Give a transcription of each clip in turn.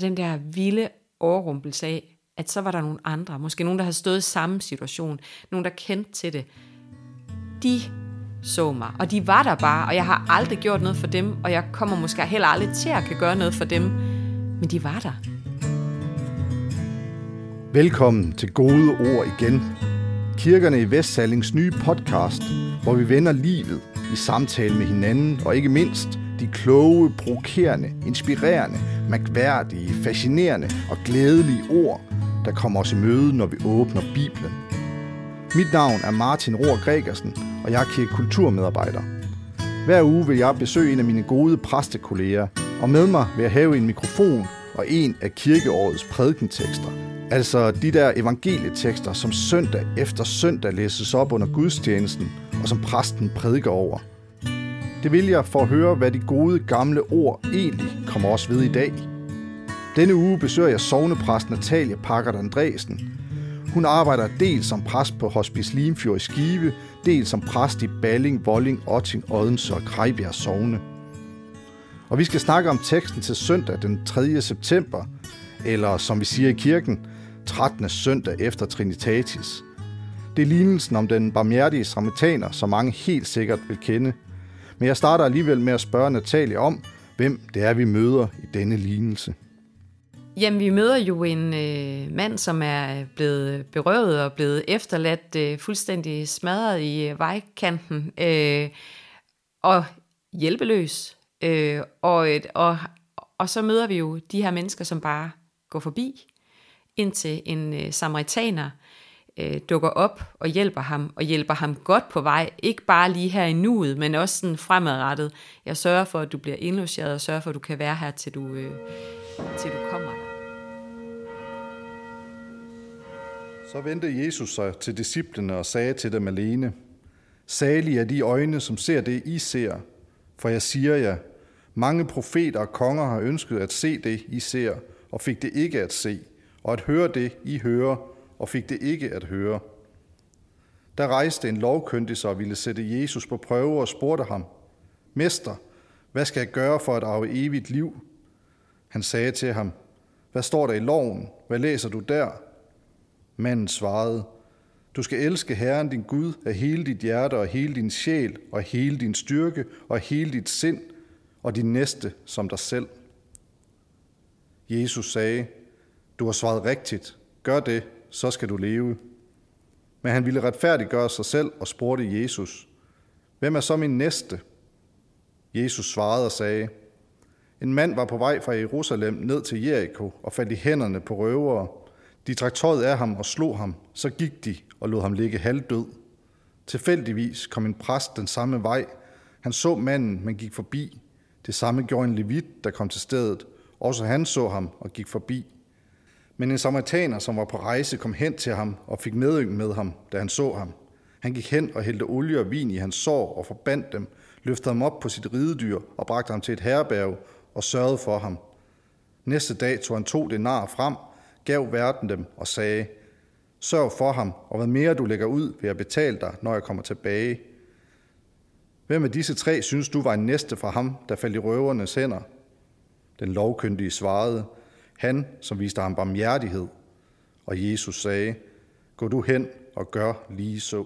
Den der vilde overrumpelse af, at så var der nogle andre, måske nogen, der havde stået i samme situation, nogen, der kendte til det. De så mig, og de var der bare, og jeg har aldrig gjort noget for dem, og jeg kommer måske heller aldrig til at kan gøre noget for dem, men de var der. Velkommen til Gode Ord igen. Kirkerne i Vest-Sallings nye podcast, hvor vi vender livet i samtale med hinanden, og ikke mindst de kloge, provokerende, inspirerende, mærkværdige, fascinerende og glædelige ord, der kommer os i møde, når vi åbner Bibelen. Mit navn er Martin Rohr Gregersen, og jeg er kirkekulturmedarbejder. Hver uge vil jeg besøge en af mine gode præstekolleger, og med mig vil jeg have en mikrofon og en af kirkeårets prædikentekster. Altså de der evangelietekster, som søndag efter søndag læses op under gudstjenesten, og som præsten prædiker over. Det vil jeg for at høre, hvad de gode gamle ord egentlig kommer os ved i dag. Denne uge besøger jeg sognepræst Natalia Packert Andresen. Hun arbejder dels som præst på Hospice Limfjord i Skive, dels som præst i Balling, Volding, Otting, Odense og Krejbjerg sogne. Og vi skal snakke om teksten til søndag den 3. september, eller som vi siger i kirken, 13. søndag efter Trinitatis. Det er lignelsen om den barmhjertige samaritaner, som mange helt sikkert vil kende. Men jeg starter alligevel med at spørge Natalia om, hvem det er, vi møder i denne lignelse. Jamen, vi møder jo en mand, som er blevet berøvet og blevet efterladt fuldstændig smadret i vejkanten og hjælpeløs. Og så møder vi jo de her mennesker, som bare går forbi, indtil en samaritaner dukker op og hjælper ham, og hjælper ham godt på vej, ikke bare lige her i nuet, men også sådan fremadrettet. Jeg sørger for, at du bliver indlogeret, og sørger for, at du kan være her, til du kommer. Så vendte Jesus sig til disciplene og sagde til dem alene, salige er de øjne, som ser det, I ser, for jeg siger jer, mange profeter og konger har ønsket at se det, I ser, og fik det ikke at se, og at høre det, I hører, og fik det ikke at høre. Der rejste en lovkyndig sig og ville sætte Jesus på prøve og spurgte ham, Mester, hvad skal jeg gøre for at arve evigt liv? Han sagde til ham, hvad står der i loven? Hvad læser du der? Manden svarede, du skal elske Herren din Gud af hele dit hjerte og hele din sjæl og hele din styrke og hele dit sind og din næste som dig selv. Jesus sagde, du har svaret rigtigt, gør det, så skal du leve. Men han ville retfærdiggøre sig selv og spurgte Jesus, hvem er så min næste? Jesus svarede og sagde, en mand var på vej fra Jerusalem ned til Jericho og faldt i hænderne på røvere. De trak tøjet af ham og slog ham, så gik de og lod ham ligge halvdød. Tilfældigvis kom en præst den samme vej. Han så manden, men gik forbi. Det samme gjorde en levit, der kom til stedet. Også han så ham og gik forbi. Men en samaritaner, som var på rejse, kom hen til ham og fik medynken med ham, da han så ham. Han gik hen og hældte olie og vin i hans sår og forbandt dem, løftede ham op på sit ridedyr og bragte ham til et herberg og sørgede for ham. Næste dag tog han 2 denarer frem, gav værten dem og sagde, sørg for ham, og hvad mere du lægger ud, vil jeg betale dig, når jeg kommer tilbage. Hvem af disse 3 synes du var en næste fra ham, der faldt i røvernes hænder? Den lovkyndige svarede, han, som viste ham barmhjertighed. Og Jesus sagde, gå du hen og gør lige så.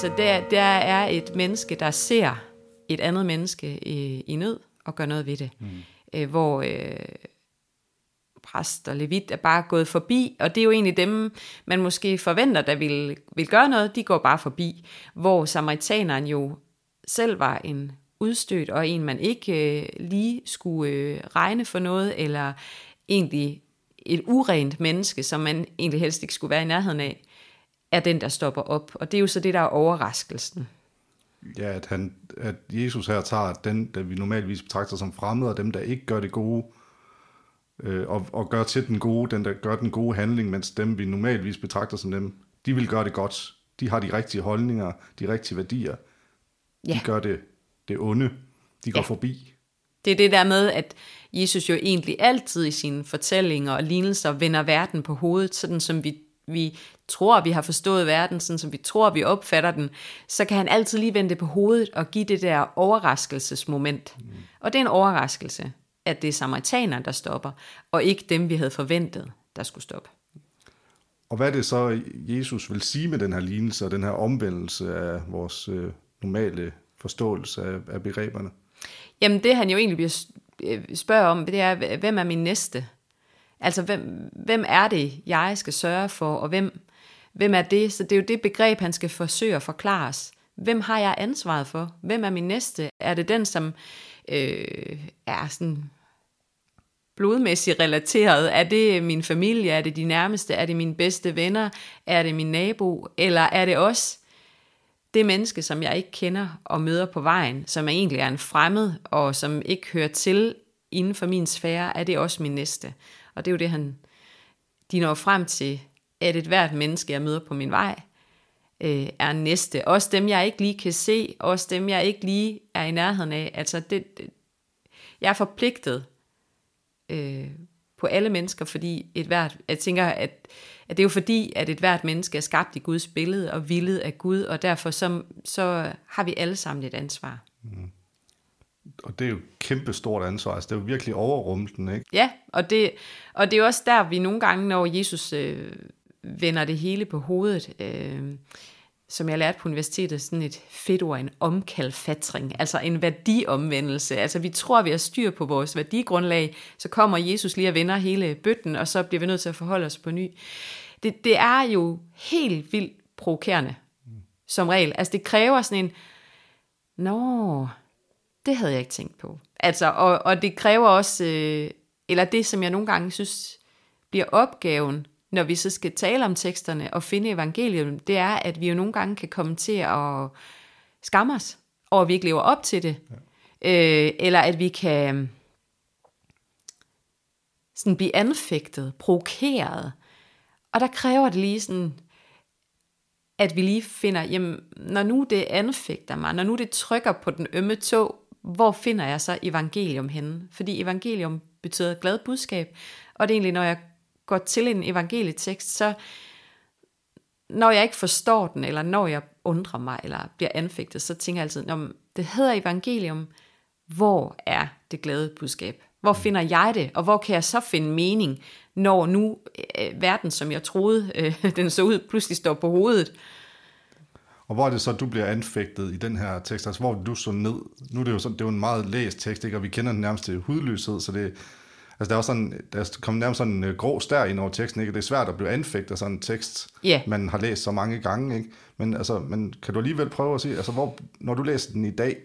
Så der er et menneske, der ser et andet menneske i nød og gør noget ved det. Hvor præst og levit er bare gået forbi, og det er jo egentlig dem, man måske forventer, der vil gøre noget, de går bare forbi, hvor samaritaneren jo selv var en udstødt, og en man ikke lige skulle regne for noget, eller egentlig et urent menneske, som man egentlig helst ikke skulle være i nærheden af, er den, der stopper op, og det er jo så det, der er overraskelsen. Ja, at Jesus her tager den, der vi normalvis betragter som fremmede, og dem, der ikke gør det gode, og gør til den gode, den der gør den gode handling, mens dem, vi normalvis betragter som dem, de vil gøre det godt. De har de rigtige holdninger, de rigtige værdier. Ja. De gør det onde. De går forbi. Det er det der med, at Jesus jo egentlig altid i sine fortællinger og lignelser vender verden på hovedet, sådan som vi vi tror, vi har forstået verden, sådan som vi tror, vi opfatter den, så kan han altid lige vende det på hovedet og give det der overraskelsesmoment. Mm. Og det er en overraskelse, at det er samaritanerne, der stopper, og ikke dem, vi havde forventet, der skulle stoppe. Og hvad er det så, Jesus vil sige med den her lignelse og den her omvendelse af vores normale forståelse af begreberne? Jamen det, han jo egentlig spørger om, det er, hvem er min næste? Altså, hvem er det, jeg skal sørge for, og hvem er det? Så det er jo det begreb, han skal forsøge at forklare os. Hvem har jeg ansvaret for? Hvem er min næste? Er det den, som er sådan blodmæssigt relateret? Er det min familie? Er det de nærmeste? Er det mine bedste venner? Er det min nabo? Eller er det også det menneske, som jeg ikke kender og møder på vejen, som egentlig er en fremmed, og som ikke hører til inden for min sfære? Er det også min næste? Og det er jo det, de når frem til, at et hvert menneske, jeg møder på min vej, er næste. Også dem, jeg ikke lige kan se, også dem, jeg ikke lige er i nærheden af. Altså, jeg er forpligtet på alle mennesker, fordi jeg tænker, at det er jo fordi, at et hvert menneske er skabt i Guds billede og villet af Gud, og derfor så har vi alle sammen et ansvar. Mm. Og det er jo et kæmpestort ansvar, altså det er jo virkelig overrumplende, ikke? Ja, og det er også der, vi nogle gange, når Jesus vender det hele på hovedet, som jeg lærte på universitetet, sådan et fedt ord, en omkalfatring, altså en værdiomvendelse. Altså vi tror, vi har styr på vores værdigrundlag, så kommer Jesus lige og vender hele bøtten, og så bliver vi nødt til at forholde os på ny. Det er jo helt vildt provokerende, som regel. Altså det kræver sådan en, det havde jeg ikke tænkt på. Altså, og det kræver også, eller det, som jeg nogle gange synes bliver opgaven, når vi så skal tale om teksterne og finde evangeliet, det er, at vi jo nogle gange kan komme til at skamme os over, at vi ikke lever op til det. Ja. Eller at vi kan sådan blive anfægtet, provokeret. Og der kræver det lige sådan, at vi lige finder, jamen, når nu det anfægter mig, når nu det trykker på den ømme tå, hvor finder jeg så evangelium henne? Fordi evangelium betyder glad budskab, og det er egentlig, når jeg går til en evangelietekst, så når jeg ikke forstår den, eller når jeg undrer mig, eller bliver anfægtet, så tænker jeg altid, det hedder evangelium, hvor er det glade budskab? Hvor finder jeg det, og hvor kan jeg så finde mening, når nu verden, som jeg troede, den så ud, pludselig står på hovedet? Og hvor er det så, du bliver anfægtet i den her tekst? Altså, hvor du så ned? Nu er det jo sådan, det er jo en meget læst tekst, ikke? Og vi kender den nærmest til hudløshed, så det, altså, der er sådan, der kommer nærmest sådan en grå stær ind over teksten, ikke? Det er svært at blive anfægtet af sådan en tekst, man har læst så mange gange, ikke? Men kan du alligevel prøve at sige, altså, hvor, når du læser den i dag,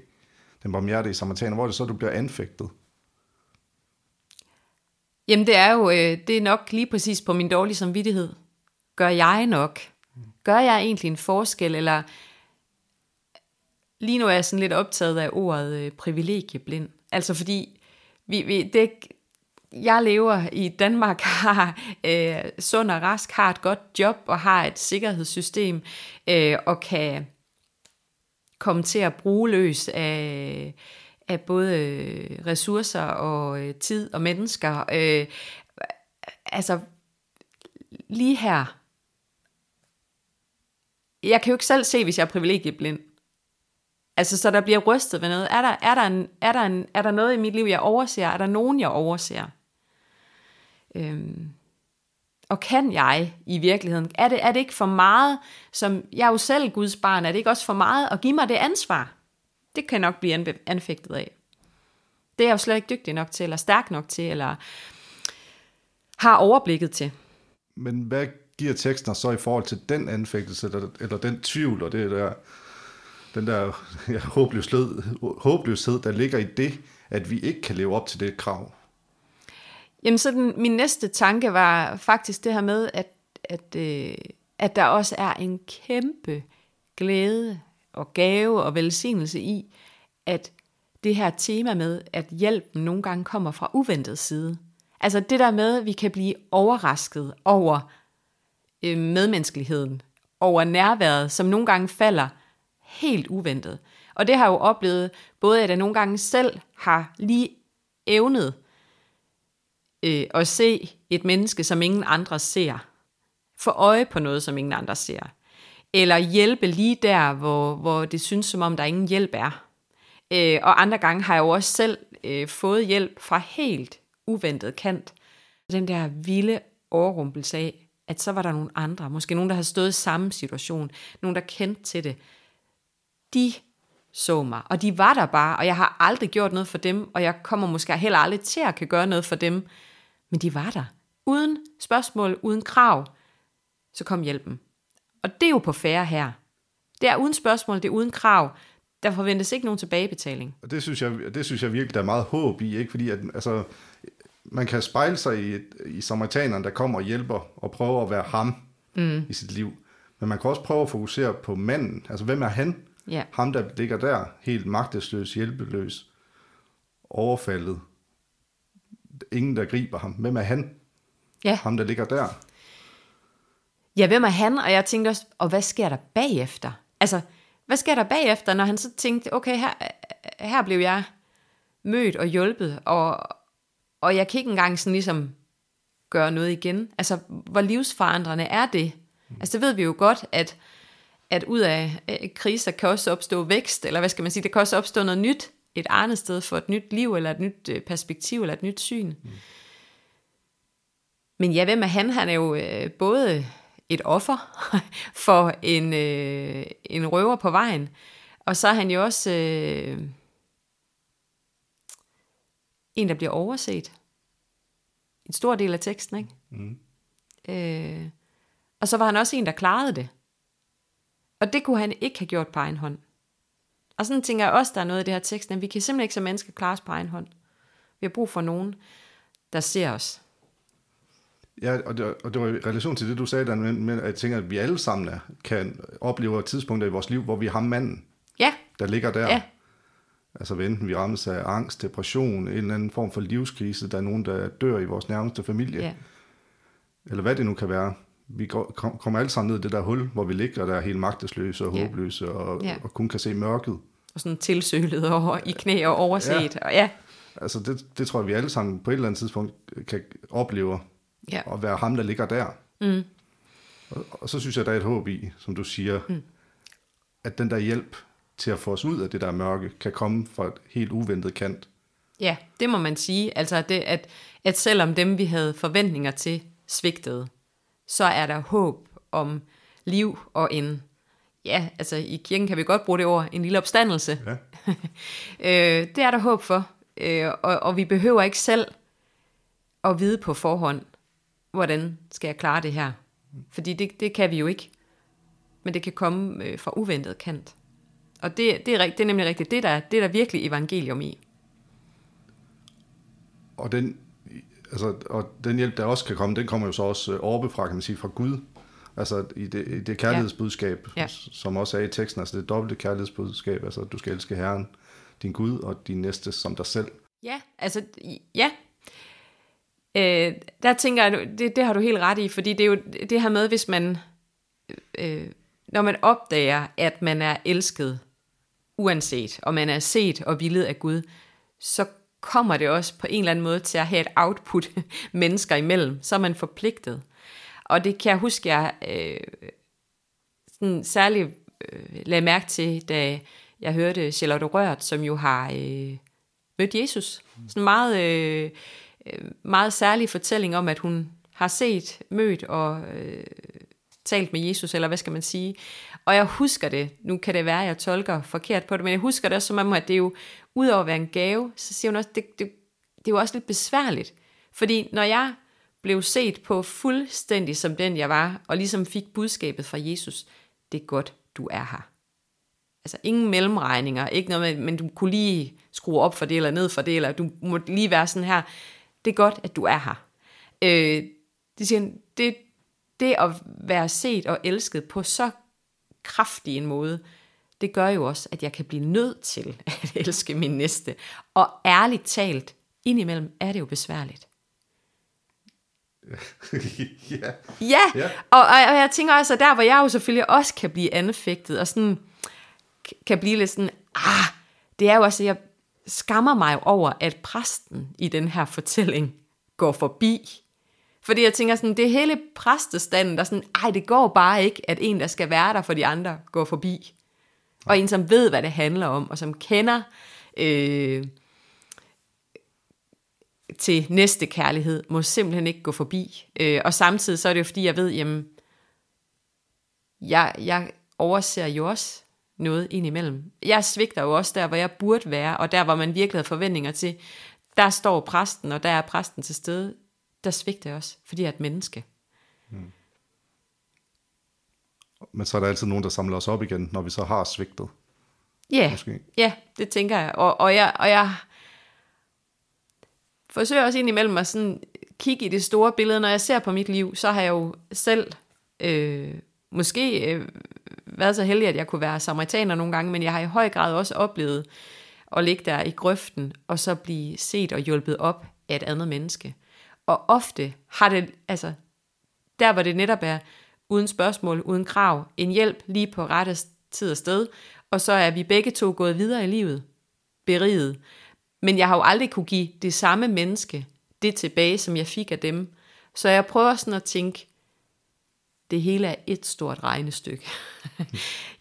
den barmhjertige samaritaner, hvor er det så, du bliver anfægtet? Jamen det er nok lige præcis på min dårlige samvittighed. Gør jeg nok? Gør jeg egentlig en forskel? Eller lige nu er jeg sådan lidt optaget af ordet privilegieblind. Altså fordi jeg lever i Danmark, har sund og rask, har et godt job og har et sikkerhedssystem og kan komme til at bruge løs af både ressourcer og tid og mennesker. Altså, lige her. Jeg kan jo ikke selv se, hvis jeg er privilegieblind. Altså, så der bliver rystet ved noget. Er der noget i mit liv, jeg overser? Er der nogen, jeg overser? Og kan jeg i virkeligheden? Er det ikke for meget, som jeg er jo selv Guds barn, er det ikke også for meget at give mig det ansvar? Det kan nok blive anfægtet af. Det er jeg jo slet ikke dygtig nok til, eller stærk nok til, eller har overblikket til. Men hvad giver teksten så i forhold til den anfægtelse, eller den tvivl, og det der, den der håbløshed, der ligger i det, at vi ikke kan leve op til det krav? Jamen så min næste tanke var faktisk det her med, at der også er en kæmpe glæde, og gave og velsignelse i, at det her tema med, at hjælpen nogle gange kommer fra uventet side. Altså det der med, at vi kan blive overrasket over medmenneskeligheden, over nærværet, som nogle gange falder helt uventet. Og det har jeg jo oplevet, både at jeg nogle gange selv har lige evnet at se et menneske, som ingen andre ser, få øje på noget, som ingen andre ser. Eller hjælpe lige der, hvor det synes, som om der ingen hjælp er. Og andre gange har jeg jo også selv fået hjælp fra helt uventet kant. Den der vilde overrumpelse af, at så var der nogle andre, måske nogen, der havde stået i samme situation, nogen, der kendte til det. De så mig, og de var der bare, og jeg har aldrig gjort noget for dem, og jeg kommer måske heller aldrig til at kan gøre noget for dem, men de var der. Uden spørgsmål, uden krav, så kom hjælpen. Og det er jo på færre her. Det er uden spørgsmål, det er uden krav. Der forventes ikke nogen tilbagebetaling. Og det synes jeg virkelig, der er meget håb i, ikke? Fordi at, altså, man kan spejle sig i samaritaneren, der kommer og hjælper og prøver at være ham i sit liv. Men man kan også prøve at fokusere på manden. Altså, hvem er han? Ja. Ham, der ligger der, helt magtesløs, hjælpeløs, overfaldet. Ingen, der griber ham. Hvem er han? Ja. Ham, der ligger der. Ja, hvem er han? Og jeg tænkte også, og hvad sker der bagefter? Altså, hvad sker der bagefter, når han så tænkte, okay, her blev jeg mødt og hjulpet, og jeg kan ikke engang sådan ligesom gøre noget igen. Altså, hvor livsforandrende er det? Altså, det ved vi jo godt, at ud af kriser kan også opstå vækst, eller hvad skal man sige, der kan også opstå noget nyt, et andet sted for et nyt liv, eller et nyt perspektiv, eller et nyt syn. Mm. Men ja, hvem er han? Han er jo både et offer for en røver på vejen, og så er han jo også en, der bliver overset. En stor del af teksten, ikke? Mm. Og så var han også en, der klarede det. Og det kunne han ikke have gjort på egen hånd. Og sådan tænker jeg også, der er noget i det her tekst, at vi kan simpelthen ikke som mennesker klare os på egen hånd. Vi har brug for nogen, der ser os. Ja, og det var i relation til det, du sagde, men jeg tænker, at vi alle sammen kan opleve tidspunkter i vores liv, hvor vi har manden, ja, der ligger der. Ja. Altså, hvad enten vi rammes af angst, depression, en eller anden form for livskrise, der er nogen, der dør i vores nærmeste familie. Ja. Eller hvad det nu kan være. Vi kommer alle sammen ned i det der hul, hvor vi ligger, der er helt magtesløse og håbløse, og kun kan se mørket. Og sådan tilsølet over i knæ og overset. Ja. Og ja. Altså, det tror jeg, vi alle sammen på et eller andet tidspunkt kan opleve, og være ham, der ligger der. Mm. Og så synes jeg, der er et håb i, som du siger, at den der hjælp til at få os ud af det der mørke, kan komme fra et helt uventet kant. Ja, det må man sige. Altså, det, at selvom dem, vi havde forventninger til, svigtede, så er der håb om liv og en, ja, altså i kirken kan vi godt bruge det ord, en lille opstandelse. Ja. Det er der håb for, og vi behøver ikke selv at vide på forhånd, hvordan skal jeg klare det her? Fordi det kan vi jo ikke, men det kan komme fra uventet kant. Og det er nemlig rigtigt, det er der virkelig evangelium i. Og den hjælp, der også kan komme, den kommer jo så også overbefra, kan man sige, fra Gud. Altså i det kærlighedsbudskab, som også er i teksten, altså det dobbelte kærlighedsbudskab, altså du skal elske Herren, din Gud, og din næste som dig selv. Ja, altså, ja. Der tænker jeg, det har du helt ret i, fordi det er jo det her med, hvis man, når man opdager, at man er elsket, uanset, og man er set og villet af Gud, så kommer det også på en eller anden måde til at have et output mennesker imellem, så er man forpligtet. Og det kan jeg huske, jeg sådan særligt lagde mærke til, da jeg hørte Charlotte Rørd, som jo har mødt Jesus. Sådan en meget særlig fortælling om, at hun har set, mødt og talt med Jesus, eller hvad skal man sige. Og jeg husker det, nu kan det være, at jeg tolker forkert på det, men jeg husker det også som om, at det er jo, udover at være en gave, så siger hun også, det er jo også lidt besværligt. Fordi når jeg blev set på fuldstændig som den, jeg var, og ligesom fik budskabet fra Jesus, det er godt, du er her. Altså ingen mellemregninger, ikke noget med, men du kunne lige skrue op for det, eller ned for det, eller du må lige være sådan her. Det er godt, at du er her. De siger, det at være set og elsket på så kraftig en måde, det gør jo også, at jeg kan blive nødt til at elske min næste. Og ærligt talt, indimellem er det jo besværligt. Ja. Og jeg tænker også, der hvor jeg jo selvfølgelig også kan blive anfægtet, og sådan, kan blive lidt sådan, det er jo også, jeg skammer mig over, at præsten i den her fortælling går forbi, Fordi jeg tænker sådan, det er hele præstestanden, der sådan, ej, det går bare ikke, at en, der skal være der for de andre, går forbi. Og en, som ved, hvad det handler om, og som kender til næste kærlighed, må simpelthen ikke gå forbi. Og samtidig så er det jo, fordi jeg ved, jamen, jeg overser jo også noget indimellem. Jeg svigter jo også der, hvor jeg burde være, og der, hvor man virkelig havde forventninger til, der står præsten, og der er præsten til stede. Der svigter jeg også, fordi jeg er et menneske. Hmm. Men så er der altid nogen, der samler os op igen, når vi så har svigtet. Ja, yeah. Yeah, det tænker jeg. Og jeg forsøger også indimellem at sådan kigge i det store billede. Når jeg ser på mit liv, så har jeg jo selv måske været så heldig, at jeg kunne være samaritaner nogle gange, men jeg har i høj grad også oplevet at ligge der i grøften, og så blive set og hjulpet op af et andet menneske. Og ofte har det, altså der hvor det netop er uden spørgsmål, uden krav, en hjælp lige på rette tid og sted, og så er vi begge to gået videre i livet, beriget. Men jeg har jo aldrig kunne give det samme menneske det tilbage, som jeg fik af dem. Så jeg prøver sådan at tænke, det hele er et stort regnestykke.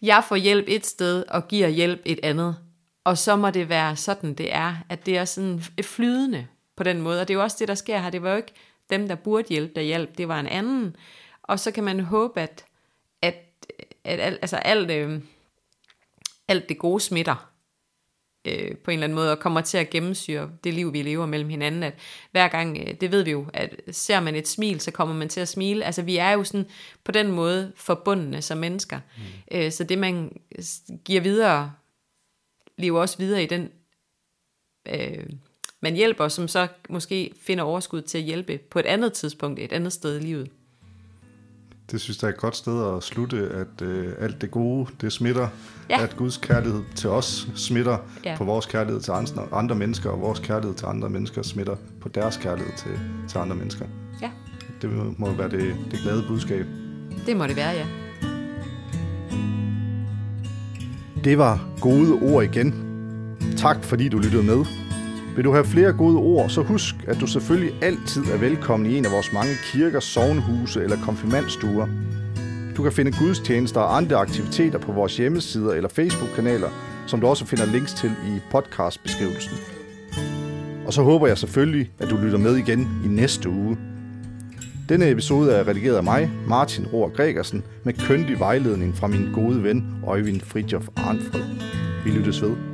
Jeg får hjælp et sted og giver hjælp et andet. Og så må det være sådan, det er, at det er sådan flydende på den måde. Og det er jo også det, der sker her. Det var jo ikke dem, der burde hjælpe, der hjælp. Det var en anden. Og så kan man håbe, at alt det gode smitter på en eller anden måde, og kommer til at gennemsyre det liv, vi lever mellem hinanden. At hver gang, det ved vi jo, at ser man et smil, så kommer man til at smile. Altså vi er jo sådan på den måde forbundne som mennesker. Mm. Så det, man giver videre, lever også videre i den... man hjælper, som så måske finder overskud til at hjælpe på et andet tidspunkt, et andet sted i livet. Det synes jeg er et godt sted at slutte, at alt det gode, det smitter. Ja. At Guds kærlighed til os smitter på vores kærlighed til andre mennesker, og vores kærlighed til andre mennesker smitter på deres kærlighed til andre mennesker. Ja. Det må være det glade budskab. Det må det være, ja. Det var Gode Ord igen. Tak fordi du lyttede med. Vil du have flere gode ord, så husk, at du selvfølgelig altid er velkommen i en af vores mange kirker, sognehuse eller konfirmandstuer. Du kan finde gudstjenester og andre aktiviteter på vores hjemmesider eller Facebook-kanaler, som du også finder links til i podcastbeskrivelsen. Og så håber jeg selvfølgelig, at du lytter med igen i næste uge. Denne episode er redigeret af mig, Martin Rohr Gregersen, med kyndig vejledning fra min gode ven, Øjvind Fridtjof Arnfred. Vi lyttes ved.